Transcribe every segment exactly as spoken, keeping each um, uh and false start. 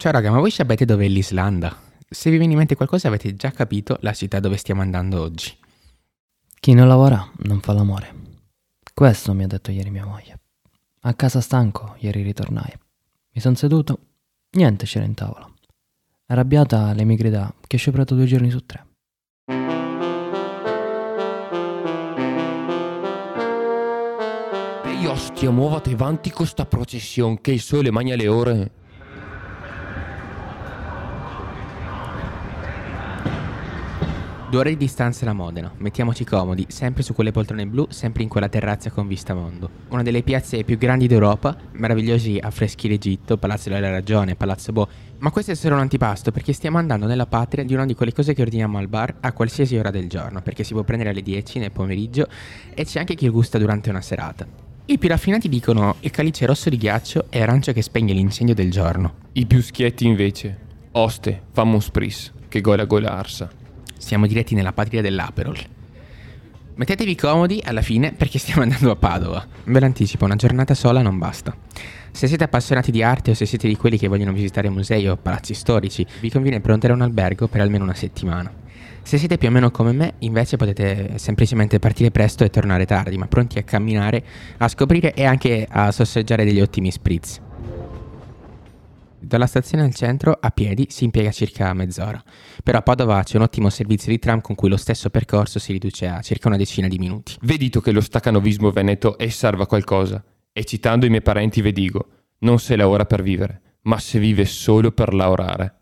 Ciao raga, ma voi sapete dov'è l'Islanda? Se vi viene in mente qualcosa avete già capito la città dove stiamo andando oggi. Chi non lavora non fa l'amore. Questo mi ha detto ieri mia moglie. A casa stanco, ieri ritornai. Mi son seduto, niente c'era in tavola. Arrabbiata, lei mi grida che ho scioperato due giorni su tre. Io ostia, muovate avanti con sta processione che il sole magna le ore. Due ore di distanza da Modena, mettiamoci comodi, sempre su quelle poltrone blu, sempre in quella terrazza con vista mondo. Una delle piazze più grandi d'Europa, meravigliosi affreschi d'Egitto, Palazzo della Ragione, Palazzo Bo. Ma questo è solo un antipasto, perché stiamo andando nella patria di una di quelle cose che ordiniamo al bar a qualsiasi ora del giorno, perché si può prendere alle dieci nel pomeriggio e c'è anche chi gusta durante una serata. I più raffinati dicono il calice rosso di ghiaccio è arancio che spegne l'incendio del giorno. I più schietti invece, oste, famo un spritz, che gola gola arsa. Siamo diretti nella patria dell'Aperol. Mettetevi comodi alla fine perché stiamo andando a Padova. Ve l'anticipo, una giornata sola non basta. Se siete appassionati di arte o se siete di quelli che vogliono visitare musei o palazzi storici, vi conviene prenotare un albergo per almeno una settimana. Se siete più o meno come me, invece potete semplicemente partire presto e tornare tardi, ma pronti a camminare, a scoprire e anche a sorseggiare degli ottimi spritz. Dalla stazione al centro, a piedi, si impiega circa mezz'ora. Però a Padova c'è un ottimo servizio di tram con cui lo stesso percorso si riduce a circa una decina di minuti. Vedito che lo staccanovismo veneto è salva qualcosa. E citando i miei parenti ve dico, non se lavora per vivere, ma se vive solo per lavorare.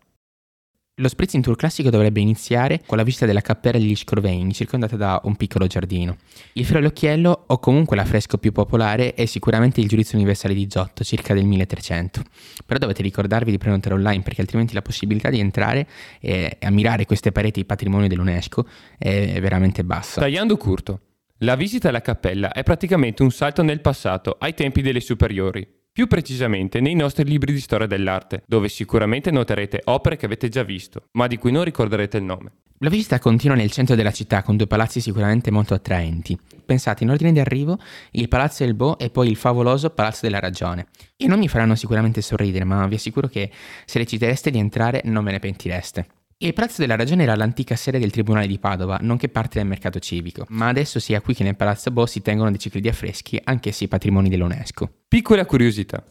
Lo spritz in tour classico dovrebbe iniziare con la vista della cappella degli Scrovegni, circondata da un piccolo giardino. Il Fiorellocchiello, o comunque l'affresco più popolare, è sicuramente il Giudizio Universale di Giotto, circa del milletrecento. Però dovete ricordarvi di prenotare online, perché altrimenti la possibilità di entrare e ammirare queste pareti patrimonio dell'UNESCO è veramente bassa. Tagliando curto, la visita alla cappella è praticamente un salto nel passato, ai tempi delle superiori. Più precisamente nei nostri libri di storia dell'arte, dove sicuramente noterete opere che avete già visto, ma di cui non ricorderete il nome. La visita continua nel centro della città con due palazzi sicuramente molto attraenti. Pensate in ordine di arrivo, il Palazzo del Bo e poi il favoloso Palazzo della Ragione. E non mi faranno sicuramente sorridere, ma vi assicuro che se decidereste di entrare non ve ne pentireste. Il Palazzo della Ragione era l'antica sede del Tribunale di Padova, nonché parte del mercato civico, ma adesso sia qui che nel Palazzo Bo si tengono dei cicli di affreschi, anch'essi patrimoni dell'UNESCO. Piccola curiosità.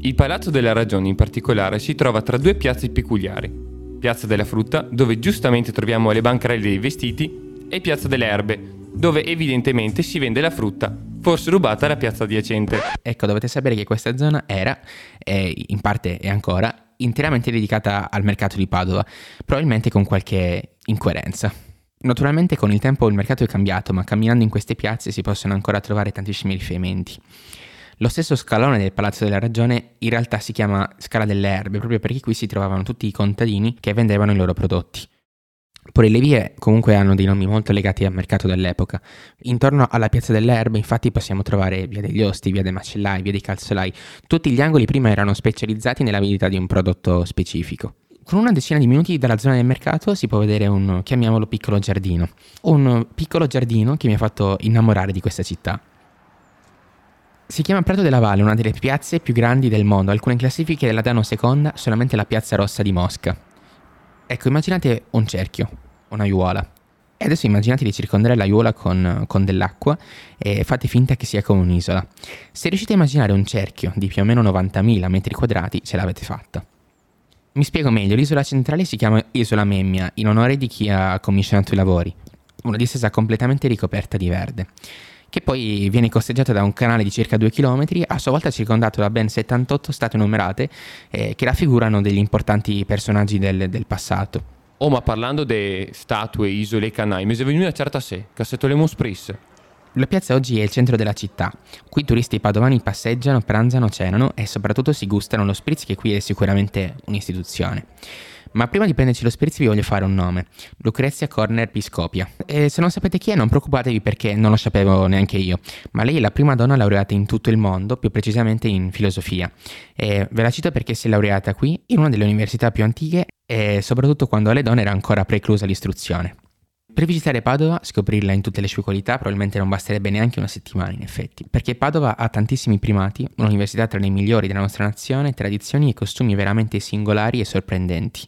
Il Palazzo della Ragione in particolare si trova tra due piazze peculiari. Piazza della Frutta, dove giustamente troviamo le bancarelle dei vestiti, e Piazza delle Erbe, dove evidentemente si vende la frutta, forse rubata alla piazza adiacente. Ecco, dovete sapere che questa zona era, e in parte è ancora, interamente dedicata al mercato di Padova, probabilmente con qualche incoerenza. Naturalmente con il tempo il mercato è cambiato, ma camminando in queste piazze si possono ancora trovare tantissimi riferimenti. Lo stesso scalone del Palazzo della Ragione in realtà si chiama Scala delle Erbe, proprio perché qui si trovavano tutti i contadini che vendevano i loro prodotti. Poi le vie comunque hanno dei nomi molto legati al mercato dell'epoca. Intorno alla Piazza delle Erbe infatti possiamo trovare Via degli Osti, Via dei Macellai, Via dei Calzolai. Tutti gli angoli prima erano specializzati nella vendita di un prodotto specifico. Con una decina di minuti dalla zona del mercato si può vedere un, chiamiamolo piccolo giardino. Un piccolo giardino che mi ha fatto innamorare di questa città. Si chiama Prato della Valle, una delle piazze più grandi del mondo. Alcune classifiche la danno seconda solamente alla Piazza Rossa di Mosca. Ecco, immaginate un cerchio, una aiuola. E adesso immaginate di circondare l'aiuola con, con dell'acqua e fate finta che sia come un'isola. Se riuscite a immaginare un cerchio di più o meno novantamila metri quadrati, ce l'avete fatta. Mi spiego meglio, l'isola centrale si chiama Isola Memmia, in onore di chi ha commissionato i lavori. Una distesa completamente ricoperta di verde, che poi viene costeggiata da un canale di circa due chilometri, a sua volta circondato da ben settantotto statue numerate eh, che raffigurano degli importanti personaggi del, del passato. Oh, ma parlando di statue, isole e canali, mi è venuta una certa sé, cassetto le Mosprisse. La piazza oggi è il centro della città. Qui i turisti padovani passeggiano, pranzano, cenano e soprattutto si gustano lo spritz, che qui è sicuramente un'istituzione. Ma prima di prenderci lo spritz vi voglio fare un nome: Lucrezia Corner Piscopia. E se non sapete chi è non preoccupatevi, perché non lo sapevo neanche io, ma lei è la prima donna laureata in tutto il mondo, più precisamente in filosofia. E ve la cito perché si è laureata qui, in una delle università più antiche, e soprattutto quando alle donne era ancora preclusa l'istruzione. Per visitare Padova, scoprirla in tutte le sue qualità, probabilmente non basterebbe neanche una settimana in effetti, perché Padova ha tantissimi primati, un'università tra le migliori della nostra nazione, tradizioni e costumi veramente singolari e sorprendenti.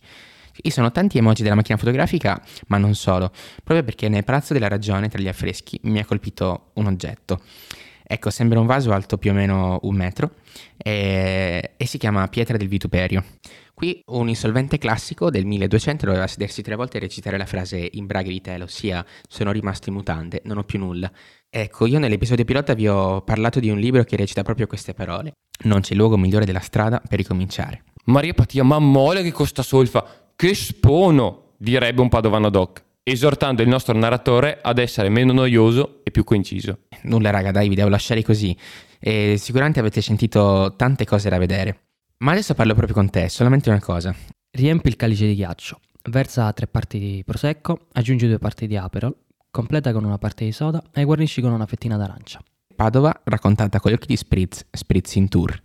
Ci sono tanti emoji della macchina fotografica, ma non solo, proprio perché nel Palazzo della Ragione, tra gli affreschi, mi ha colpito un oggetto. Ecco, sembra un vaso alto più o meno un metro e, e si chiama Pietra del Vituperio. Qui un insolvente classico del milleduecento doveva sedersi tre volte e recitare la frase in braghe di tela, ossia sono rimasto in mutande, non ho più nulla. Ecco, io nell'episodio pilota vi ho parlato di un libro che recita proprio queste parole. Non c'è luogo migliore della strada per ricominciare. Maria Patia, ma mole che costa solfa, che spono, direbbe un padovano doc, esortando il nostro narratore ad essere meno noioso e più coinciso. Nulla raga, dai, vi devo lasciare così. E sicuramente avete sentito tante cose da vedere. Ma adesso parlo proprio con te, solamente una cosa. Riempi il calice di ghiaccio, versa tre parti di prosecco, aggiungi due parti di Aperol, completa con una parte di soda e guarnisci con una fettina d'arancia. Padova raccontata con gli occhi di Spritz, Spritz in tour.